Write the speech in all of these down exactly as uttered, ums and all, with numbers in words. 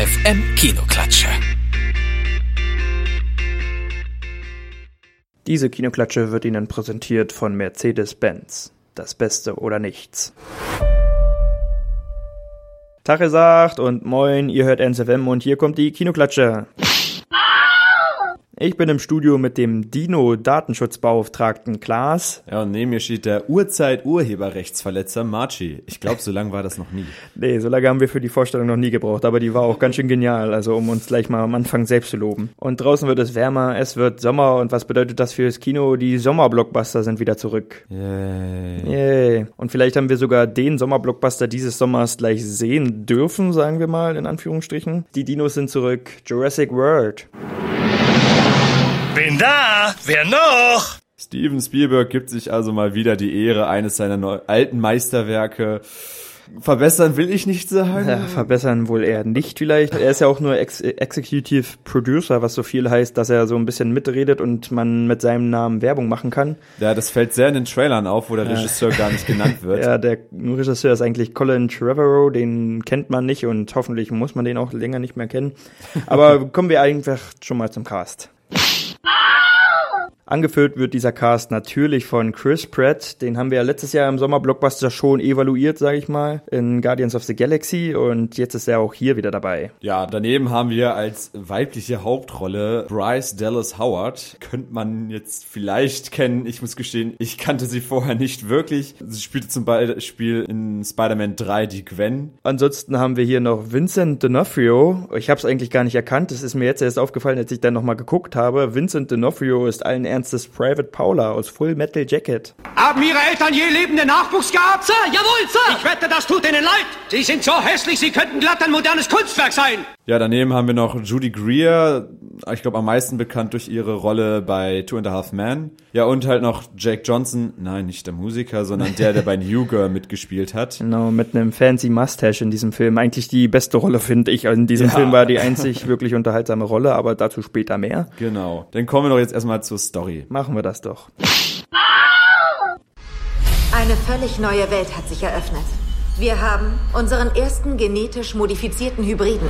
N F M Kinoklatsche. Diese Kinoklatsche wird Ihnen präsentiert von Mercedes-Benz. Das Beste oder nichts. Tache sagt und moin, ihr hört N F M und hier kommt die Kinoklatsche. Ich bin im Studio mit dem Dino-Datenschutzbeauftragten Klaas. Ja, und neben mir steht der Urzeit-Urheberrechtsverletzer Marci. Ich glaube, so lange war das noch nie. Nee, so lange haben wir für die Vorstellung noch nie gebraucht, aber die war auch ganz schön genial, also um uns gleich mal am Anfang selbst zu loben. Und draußen wird es wärmer, es wird Sommer und was bedeutet das fürs Kino? Die Sommerblockbuster sind wieder zurück. Yay. Yay. Und vielleicht haben wir sogar den Sommerblockbuster dieses Sommers gleich sehen dürfen, sagen wir mal, in Anführungsstrichen. Die Dinos sind zurück. Jurassic World. Wen da? Wer noch? Steven Spielberg gibt sich also mal wieder die Ehre eines seiner neu- alten Meisterwerke. Verbessern will ich nicht sagen. Ja, verbessern wohl eher nicht vielleicht. Er ist ja auch nur Ex- Executive Producer, was so viel heißt, dass er so ein bisschen mitredet und man mit seinem Namen Werbung machen kann. Ja, das fällt sehr in den Trailern auf, wo der ja. Regisseur gar nicht genannt wird. Ja, der Regisseur ist eigentlich Colin Trevorrow, den kennt man nicht und hoffentlich muss man den auch länger nicht mehr kennen. Aber kommen wir einfach schon mal zum Cast. Angefüllt wird dieser Cast natürlich von Chris Pratt, den haben wir ja letztes Jahr im Sommerblockbuster schon evaluiert, sage ich mal, in Guardians of the Galaxy und jetzt ist er auch hier wieder dabei. Ja, daneben haben wir als weibliche Hauptrolle Bryce Dallas Howard, könnte man jetzt vielleicht kennen, ich muss gestehen, ich kannte sie vorher nicht wirklich. Sie spielte zum Beispiel in Spider-Man drei die Gwen. Ansonsten haben wir hier noch Vincent D'Onofrio, ich habe es eigentlich gar nicht erkannt, das ist mir jetzt erst aufgefallen, als ich dann nochmal geguckt habe. Vincent D'Onofrio ist allen Ernst Das Private Paula aus Full Metal Jacket. Haben Ihre Eltern je lebenden Nachwuchs gehabt? Sir, jawohl, Sir! Ich wette, das tut Ihnen leid! Sie sind so hässlich, Sie könnten glatt ein modernes Kunstwerk sein! Ja, daneben haben wir noch Judy Greer, ich glaube am meisten bekannt durch ihre Rolle bei Two and a Half Men. Ja, und halt noch Jake Johnson, nein, nicht der Musiker, sondern der, der bei New Girl mitgespielt hat. Genau, mit einem fancy Mustache in diesem Film. Eigentlich die beste Rolle, finde ich. In diesem ja. Film war die einzig wirklich unterhaltsame Rolle, aber dazu später mehr. Genau. Dann kommen wir doch jetzt erstmal zur Story. Machen wir das doch. Eine völlig neue Welt hat sich eröffnet. Wir haben unseren ersten genetisch modifizierten Hybriden.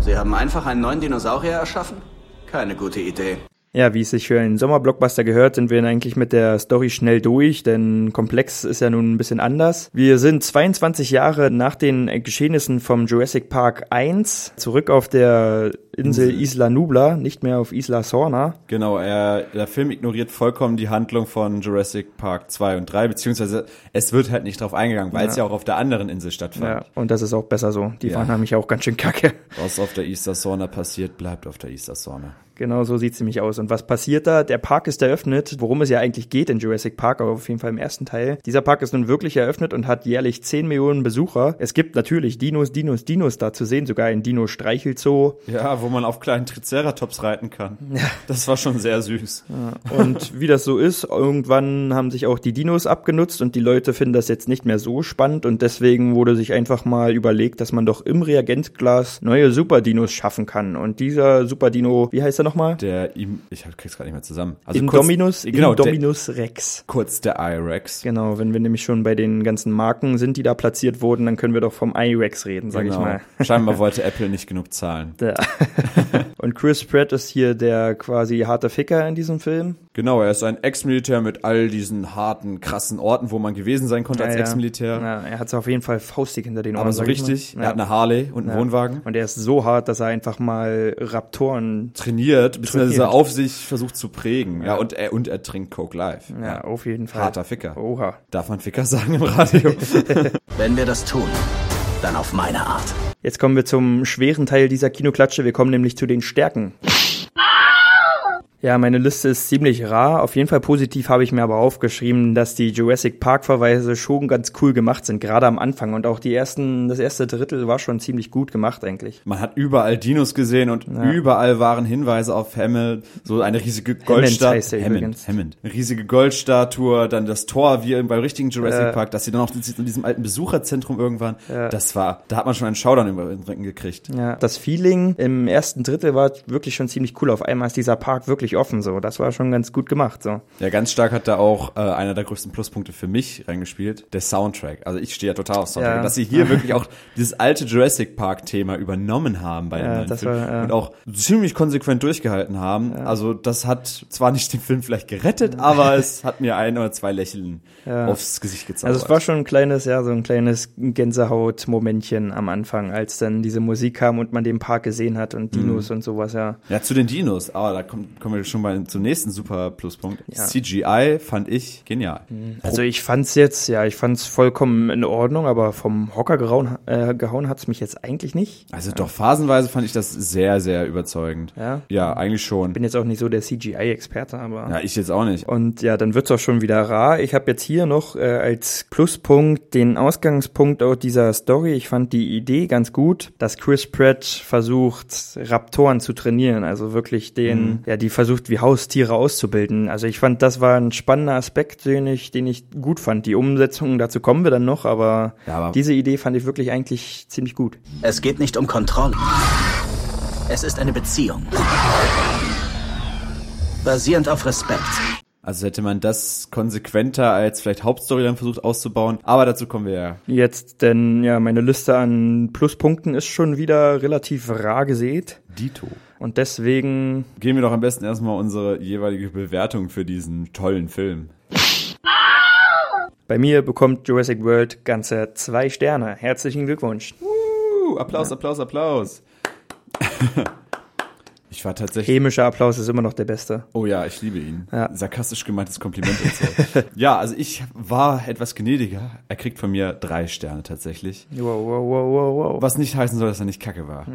Sie haben einfach einen neuen Dinosaurier erschaffen? Keine gute Idee. Ja, wie es sich für einen Sommerblockbuster gehört, sind wir eigentlich mit der Story schnell durch, denn komplex ist ja nun ein bisschen anders. Wir sind zweiundzwanzig Jahre nach den Geschehnissen vom Jurassic Park eins zurück auf der Insel Isla Nublar, nicht mehr auf Isla Sorna. Genau, er, der Film ignoriert vollkommen die Handlung von Jurassic Park zwei und drei, beziehungsweise es wird halt nicht drauf eingegangen, weil ja. es ja auch auf der anderen Insel stattfand. Ja, und das ist auch besser so. Die ja. waren nämlich auch ganz schön kacke. Was auf der Isla Sorna passiert, bleibt auf der Isla Sorna. Genau, so sieht's nämlich aus. Und was passiert da? Der Park ist eröffnet, worum es ja eigentlich geht in Jurassic Park, aber auf jeden Fall im ersten Teil. Dieser Park ist nun wirklich eröffnet und hat jährlich zehn Millionen Besucher. Es gibt natürlich Dinos, Dinos, Dinos da zu sehen, sogar ein Dino-Streichelzoo. Ja, wo man auf kleinen Triceratops reiten kann. Ja. Das war schon sehr süß. Ja. Und wie das so ist, irgendwann haben sich auch die Dinos abgenutzt und die Leute finden das jetzt nicht mehr so spannend und deswegen wurde sich einfach mal überlegt, dass man doch im Reagenzglas neue Super-Dinos schaffen kann. Und dieser Super-Dino, wie heißt er noch? Nochmal? Der, ich krieg's gerade nicht mehr zusammen. Also Indominus, kurz, genau, Indominus der, Rex. Kurz der I-Rex. Genau, wenn wir nämlich schon bei den ganzen Marken sind, die da platziert wurden, dann können wir doch vom I-Rex reden, sag genau. ich mal. Scheinbar wollte Apple nicht genug zahlen. Ja. Und Chris Pratt ist hier der quasi harte Ficker in diesem Film. Genau, er ist ein Ex-Militär mit all diesen harten, krassen Orten, wo man gewesen sein konnte ja, als Ex-Militär. Ja, er hat es auf jeden Fall faustig hinter den Ohren. Aber so richtig, er ja. hat eine Harley und einen ja. Wohnwagen. Und er ist so hart, dass er einfach mal Raptoren trainiert. Beziehungsweise auf sich versucht zu prägen. Ja, und er, und er trinkt Coke Life. Ja, ja, auf jeden Fall. Harter Ficker. Oha. Darf man Ficker sagen im Radio? Wenn wir das tun, dann auf meine Art. Jetzt kommen wir zum schweren Teil dieser Kinoklatsche. Wir kommen nämlich zu den Stärken. Ja, meine Liste ist ziemlich rar. Auf jeden Fall positiv habe ich mir aber aufgeschrieben, dass die Jurassic Park-Verweise schon ganz cool gemacht sind, gerade am Anfang. Und auch die ersten, das erste Drittel war schon ziemlich gut gemacht eigentlich. Man hat überall Dinos gesehen und ja. überall waren Hinweise auf Hammond, so eine riesige Goldstatue. Hammond, Hammond. Eine riesige Goldstatue, dann das Tor wie bei richtigen Jurassic äh, Park, dass sie dann auch in diesem alten Besucherzentrum irgendwann, äh, das war, da hat man schon einen Schaudern über den Rücken gekriegt. Ja, das Feeling im ersten Drittel war wirklich schon ziemlich cool. Auf einmal ist dieser Park wirklich völlig offen, so. Das war schon ganz gut gemacht, so. Ja, ganz stark hat da auch äh, einer der größten Pluspunkte für mich reingespielt, der Soundtrack. Also ich stehe ja total auf Soundtrack. Ja. Dass sie hier wirklich auch dieses alte Jurassic Park Thema übernommen haben bei ja, dem neuen Film war, ja. und auch ziemlich konsequent durchgehalten haben. Ja. Also das hat zwar nicht den Film vielleicht gerettet, aber es hat mir ein oder zwei Lächeln ja. aufs Gesicht gezaubert. Also es war schon ein kleines, ja, so ein kleines Gänsehaut-Momentchen am Anfang, als dann diese Musik kam und man den Park gesehen hat und Dinos mhm. und sowas, ja. Ja, zu den Dinos, aber da kommen, kommen wir schon mal zum nächsten super Pluspunkt. Ja. C G I fand ich genial. Mhm. Also ich fand's jetzt, ja, ich fand's vollkommen in Ordnung, aber vom Hocker gehauen, äh, gehauen hat's mich jetzt eigentlich nicht. Also ja. doch, phasenweise fand ich das sehr, sehr überzeugend. Ja? Ja, eigentlich schon. Ich bin jetzt auch nicht so der C G I-Experte, aber... Ja, ich jetzt auch nicht. Und ja, dann wird's auch schon wieder rar. Ich habe jetzt hier noch äh, als Pluspunkt den Ausgangspunkt auch dieser Story. Ich fand die Idee ganz gut, dass Chris Pratt versucht, Raptoren zu trainieren. Also wirklich den, mhm. ja, die versucht, wie Haustiere auszubilden. Also ich fand, das war ein spannender Aspekt, den ich, den ich gut fand. Die Umsetzung, dazu kommen wir dann noch, aber, ja, aber diese Idee fand ich wirklich eigentlich ziemlich gut. Es geht nicht um Kontrolle. Es ist eine Beziehung. Basierend auf Respekt. Also hätte man das konsequenter als vielleicht Hauptstory dann versucht auszubauen, aber dazu kommen wir ja. Jetzt, denn ja, meine Liste an Pluspunkten ist schon wieder relativ rar gesät. Dito. Und deswegen... Gehen wir doch am besten erstmal unsere jeweilige Bewertung für diesen tollen Film. Bei mir bekommt Jurassic World ganze zwei Sterne. Herzlichen Glückwunsch. Uh, Applaus, ja. Applaus, Applaus. Ich war tatsächlich... Hämischer Applaus ist immer noch der beste. Oh ja, ich liebe ihn. Ja. Sarkastisch gemeintes Kompliment und so. Ja, also ich war etwas gnädiger. Er kriegt von mir drei Sterne tatsächlich. Wow, wow, wow, wow, wow. Was nicht heißen soll, dass er nicht kacke war.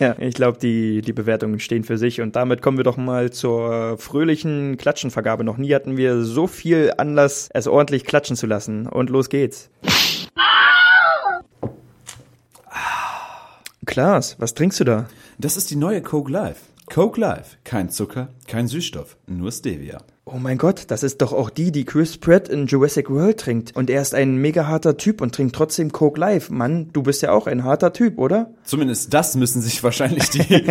Ja, ich glaube, die, die Bewertungen stehen für sich. Und damit kommen wir doch mal zur fröhlichen Klatschenvergabe. Noch nie hatten wir so viel Anlass, es ordentlich klatschen zu lassen. Und los geht's. Klaas, was trinkst du da? Das ist die neue Coke Life. Coke Life. Kein Zucker, kein Süßstoff, nur Stevia. Oh mein Gott, das ist doch auch die, die Chris Pratt in Jurassic World trinkt. Und er ist ein mega harter Typ und trinkt trotzdem Coke Life. Mann, du bist ja auch ein harter Typ, oder? Zumindest das müssen sich wahrscheinlich die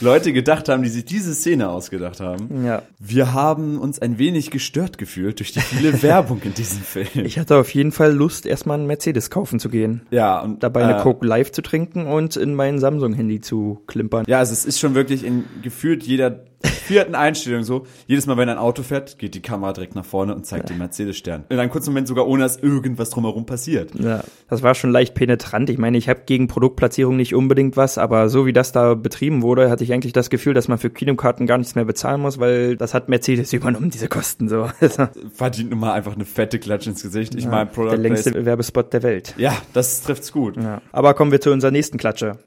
Leute gedacht haben, die sich diese Szene ausgedacht haben. Ja. Wir haben uns ein wenig gestört gefühlt durch die viele Werbung in diesem Film. Ich hatte auf jeden Fall Lust, erstmal einen Mercedes kaufen zu gehen. Ja. Und dabei eine äh, Coke Life zu trinken und in mein Samsung-Handy zu klimpern. Ja, also es ist schon wirklich in gefühlt jeder... vierten Einstellung so, jedes Mal, wenn ein Auto fährt, geht die Kamera direkt nach vorne und zeigt ja. den Mercedes-Stern. In einem kurzen Moment sogar, ohne dass irgendwas drumherum passiert. Ja, das war schon leicht penetrant. Ich meine, ich habe gegen Produktplatzierung nicht unbedingt was, aber so wie das da betrieben wurde, hatte ich eigentlich das Gefühl, dass man für Kinokarten gar nichts mehr bezahlen muss, weil das hat Mercedes übernommen, diese Kosten so. Verdient nun mal einfach eine fette Klatsche ins Gesicht. Ich ja, meine, Product der längste Place. Werbespot der Welt. Ja, das trifft's gut. Ja. Aber kommen wir zu unserer nächsten Klatsche.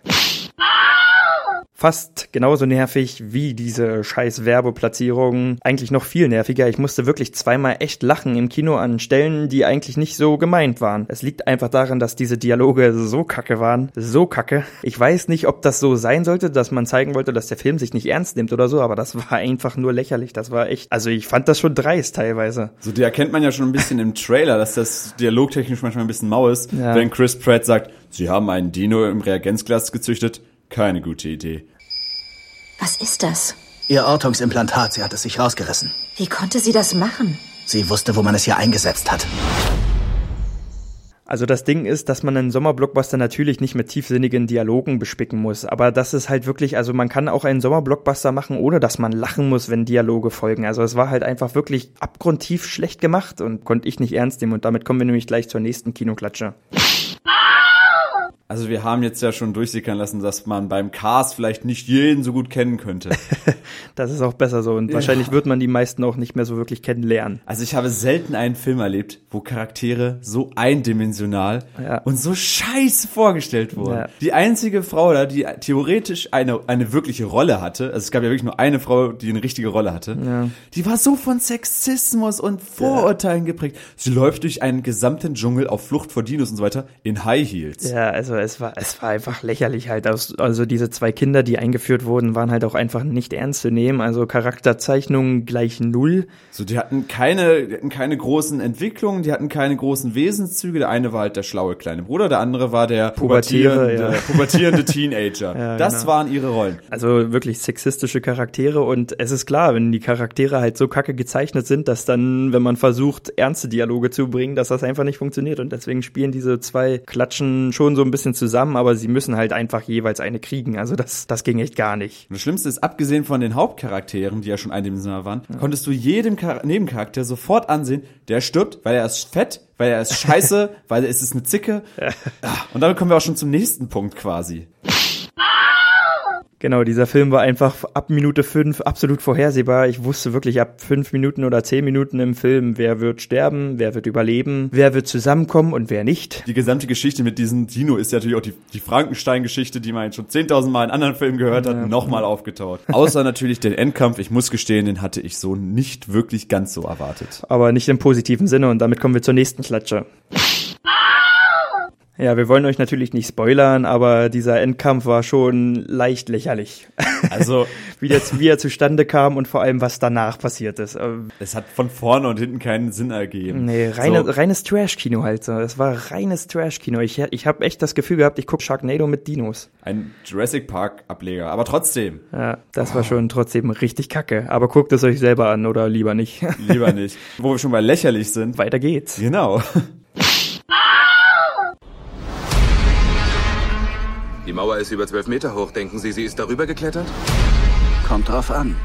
Fast genauso nervig wie diese scheiß Werbeplatzierung. Eigentlich noch viel nerviger. Ich musste wirklich zweimal echt lachen im Kino an Stellen, die eigentlich nicht so gemeint waren. Es liegt einfach daran, dass diese Dialoge so kacke waren. So kacke. Ich weiß nicht, ob das so sein sollte, dass man zeigen wollte, dass der Film sich nicht ernst nimmt oder so, aber das war einfach nur lächerlich. Das war echt, also ich fand das schon dreist teilweise. So, die erkennt man ja schon ein bisschen im Trailer, dass das dialogtechnisch manchmal ein bisschen mau ist. Ja. Wenn Chris Pratt sagt, sie haben einen Dino im Reagenzglas gezüchtet. Keine gute Idee. Was ist das? Ihr Ortungsimplantat, sie hat es sich rausgerissen. Wie konnte sie das machen? Sie wusste, wo man es hier eingesetzt hat. Also das Ding ist, dass man einen Sommerblockbuster natürlich nicht mit tiefsinnigen Dialogen bespicken muss. Aber das ist halt wirklich, also man kann auch einen Sommerblockbuster machen, ohne dass man lachen muss, wenn Dialoge folgen. Also es war halt einfach wirklich abgrundtief schlecht gemacht und konnte ich nicht ernst nehmen. Und damit kommen wir nämlich gleich zur nächsten Kinoklatsche. Also wir haben jetzt ja schon durchsickern lassen, dass man beim Cast vielleicht nicht jeden so gut kennen könnte. Das ist auch besser so und ja. wahrscheinlich wird man die meisten auch nicht mehr so wirklich kennenlernen. Also ich habe selten einen Film erlebt, wo Charaktere so eindimensional ja. und so scheiße vorgestellt wurden. Ja. Die einzige Frau da, die theoretisch eine, eine wirkliche Rolle hatte, also es gab ja wirklich nur eine Frau, die eine richtige Rolle hatte, ja. die war so von Sexismus und Vorurteilen ja. geprägt. Sie läuft durch einen gesamten Dschungel auf Flucht vor Dinos und so weiter in High Heels. Ja, also aber es war, es war einfach lächerlich halt. Also diese zwei Kinder, die eingeführt wurden, waren halt auch einfach nicht ernst zu nehmen. Also Charakterzeichnungen gleich null. So, die hatten keine, die hatten keine großen Entwicklungen, die hatten keine großen Wesenszüge. Der eine war halt der schlaue kleine Bruder, der andere war der pubertierende, ja. pubertierende Teenager. Ja, das genau. waren ihre Rollen. Also wirklich sexistische Charaktere, und es ist klar, wenn die Charaktere halt so kacke gezeichnet sind, dass dann, wenn man versucht, ernste Dialoge zu bringen, dass das einfach nicht funktioniert, und deswegen spielen diese zwei Klatschen schon so ein bisschen zusammen, aber sie müssen halt einfach jeweils eine kriegen, also das, das ging echt gar nicht. Und das Schlimmste ist, abgesehen von den Hauptcharakteren, die ja schon eindimensional waren, ja. konntest du jedem Char- Nebencharakter sofort ansehen, der stirbt, weil er ist fett, weil er ist scheiße, weil es ist eine Zicke. Und damit kommen wir auch schon zum nächsten Punkt quasi. Genau, dieser Film war einfach ab Minute fünf absolut vorhersehbar. Ich wusste wirklich ab fünf Minuten oder zehn Minuten im Film, wer wird sterben, wer wird überleben, wer wird zusammenkommen und wer nicht. Die gesamte Geschichte mit diesem Dino ist ja natürlich auch die, die Frankenstein-Geschichte, die man schon zehntausend Mal in anderen Filmen gehört hat, ja. nochmal aufgetaucht. Außer natürlich den Endkampf, ich muss gestehen, den hatte ich so nicht wirklich ganz so erwartet. Aber nicht im positiven Sinne, und damit kommen wir zur nächsten Klatsche. Ja, wir wollen euch natürlich nicht spoilern, aber dieser Endkampf war schon leicht lächerlich. Also wie, das, wie er zustande kam und vor allem, was danach passiert ist. Es hat von vorne und hinten keinen Sinn ergeben. Nee, reine, so. reines Trash-Kino halt. Es war reines Trash-Kino. Ich, ich habe echt das Gefühl gehabt, ich gucke Sharknado mit Dinos. Ein Jurassic Park-Ableger, aber trotzdem. Ja, das oh. war schon trotzdem richtig kacke. Aber guckt es euch selber an oder lieber nicht. Lieber nicht. Wo wir schon mal lächerlich sind. Weiter geht's. Genau. Die Mauer ist über zwölf Meter hoch. Denken Sie, sie ist darüber geklettert? Kommt drauf an.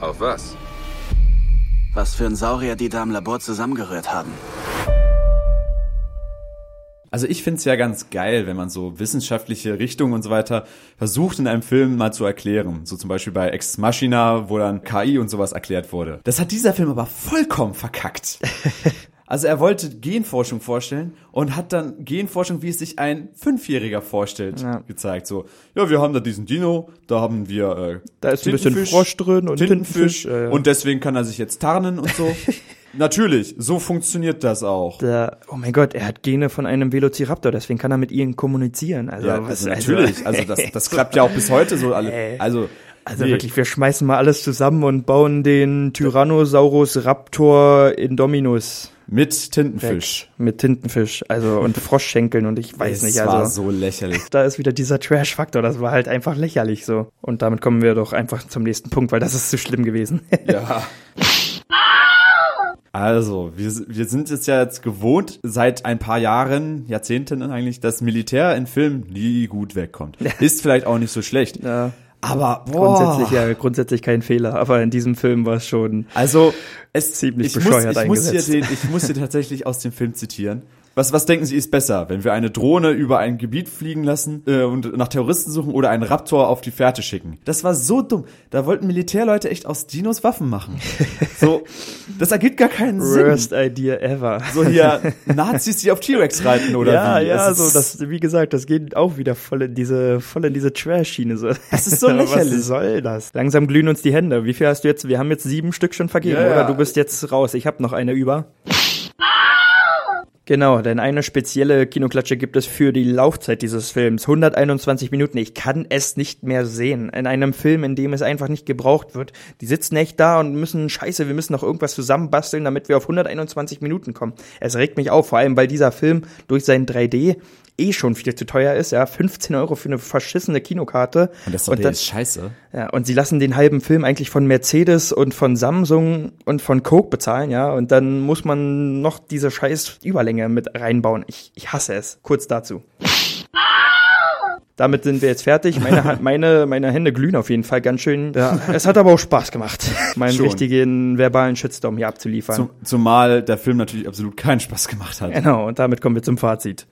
Auf was? Was für ein Saurier die da im Labor zusammengerührt haben. Also ich find's ja ganz geil, wenn man so wissenschaftliche Richtungen und so weiter versucht in einem Film mal zu erklären. So zum Beispiel bei Ex Machina, wo dann K I und sowas erklärt wurde. Das hat dieser Film aber vollkommen verkackt. Also er wollte Genforschung vorstellen und hat dann Genforschung, wie es sich ein Fünfjähriger vorstellt, ja. gezeigt. So, ja, wir haben da diesen Dino, da haben wir äh, da ist ein bisschen Frosch drin und Tintenfisch, Tintenfisch äh, und deswegen kann er sich jetzt tarnen und so. Natürlich, so funktioniert das auch. Der, oh mein Gott, er hat Gene von einem Velociraptor, deswegen kann er mit ihnen kommunizieren. Also, ja, also was, natürlich, also das, das klappt ja auch bis heute so alle. Also Also nee. wirklich, wir schmeißen mal alles zusammen und bauen den Tyrannosaurus Raptor Indominus. Mit Tintenfisch. Weg. Mit Tintenfisch, also und Froschschenkeln und ich weiß das nicht. Das also, war so lächerlich. Da ist wieder dieser Trash-Faktor, das war halt einfach lächerlich so. Und damit kommen wir doch einfach zum nächsten Punkt, weil das ist zu schlimm gewesen. Ja. Also, wir, wir sind es ja jetzt gewohnt, seit ein paar Jahren, Jahrzehnten eigentlich, dass Militär in Filmen nie gut wegkommt. Ist vielleicht auch nicht so schlecht. Ja. Aber boah. grundsätzlich ja grundsätzlich kein Fehler, aber in diesem Film war es schon also es ziemlich bescheuert eingesetzt. Ich muss hier tatsächlich aus dem Film zitieren. Was was denken Sie ist besser, wenn wir eine Drohne über ein Gebiet fliegen lassen äh, und nach Terroristen suchen oder einen Raptor auf die Fährte schicken? Das war so dumm. Da wollten Militärleute echt aus Dinos Waffen machen. So, das ergibt gar keinen Sinn. Worst idea ever. So hier Nazis, die auf T-Rex reiten oder ja, wie? Ja, ja, so das wie gesagt, das geht auch wieder voll in diese voll in diese Trash-Schiene so. Das ist so lächerlich. Was soll das? Langsam glühen uns die Hände. Wie viel hast du jetzt? Wir haben jetzt sieben Stück schon vergeben, ja, ja. oder? Du bist jetzt raus. Ich habe noch eine über. Genau, denn eine spezielle Kinoklatsche gibt es für die Laufzeit dieses Films. hunderteinundzwanzig Minuten, ich kann es nicht mehr sehen. In einem Film, in dem es einfach nicht gebraucht wird. Die sitzen echt da und müssen, scheiße, wir müssen noch irgendwas zusammenbasteln, damit wir auf hunderteinundzwanzig Minuten kommen. Es regt mich auf, vor allem, weil dieser Film durch sein drei D eh schon viel zu teuer ist, ja, fünfzehn Euro für eine verschissene Kinokarte. Und das, und das ist scheiße. Ja, und sie lassen den halben Film eigentlich von Mercedes und von Samsung und von Coke bezahlen, ja, und dann muss man noch diese scheiß Überlänge mit reinbauen. Ich, ich hasse es. Kurz dazu. Damit sind wir jetzt fertig. Meine, meine, meine Hände glühen auf jeden Fall ganz schön. Ja. Es hat aber auch Spaß gemacht, meinen schon. richtigen verbalen Shitstorm hier abzuliefern. Zum, zumal der Film natürlich absolut keinen Spaß gemacht hat. Genau, und damit kommen wir zum Fazit.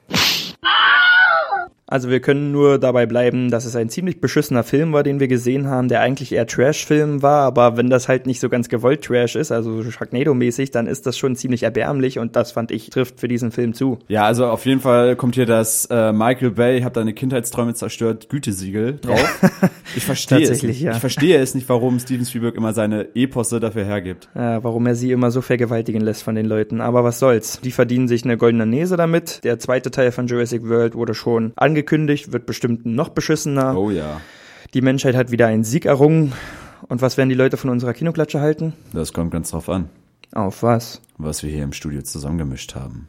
Also wir können nur dabei bleiben, dass es ein ziemlich beschissener Film war, den wir gesehen haben, der eigentlich eher Trash-Film war, aber wenn das halt nicht so ganz gewollt Trash ist, also Sharknado-mäßig, dann ist das schon ziemlich erbärmlich und das, fand ich, trifft für diesen Film zu. Ja, also auf jeden Fall kommt hier das äh, Michael Bay, hab deine Kindheitsträume zerstört, Gütesiegel drauf. Ich verstehe es nicht. Ja. Ich verstehe es nicht, warum Steven Spielberg immer seine Eposse dafür hergibt. Ja, warum er sie immer so vergewaltigen lässt von den Leuten, aber was soll's. Die verdienen sich eine goldene Nase damit. Der zweite Teil von Jurassic World wurde schon angekündigt. angekündigt, wird bestimmt noch beschissener. Oh ja. Die Menschheit hat wieder einen Sieg errungen. Und was werden die Leute von unserer Kinoklatsche halten? Das kommt ganz drauf an. Auf was? Was wir hier im Studio zusammengemischt haben.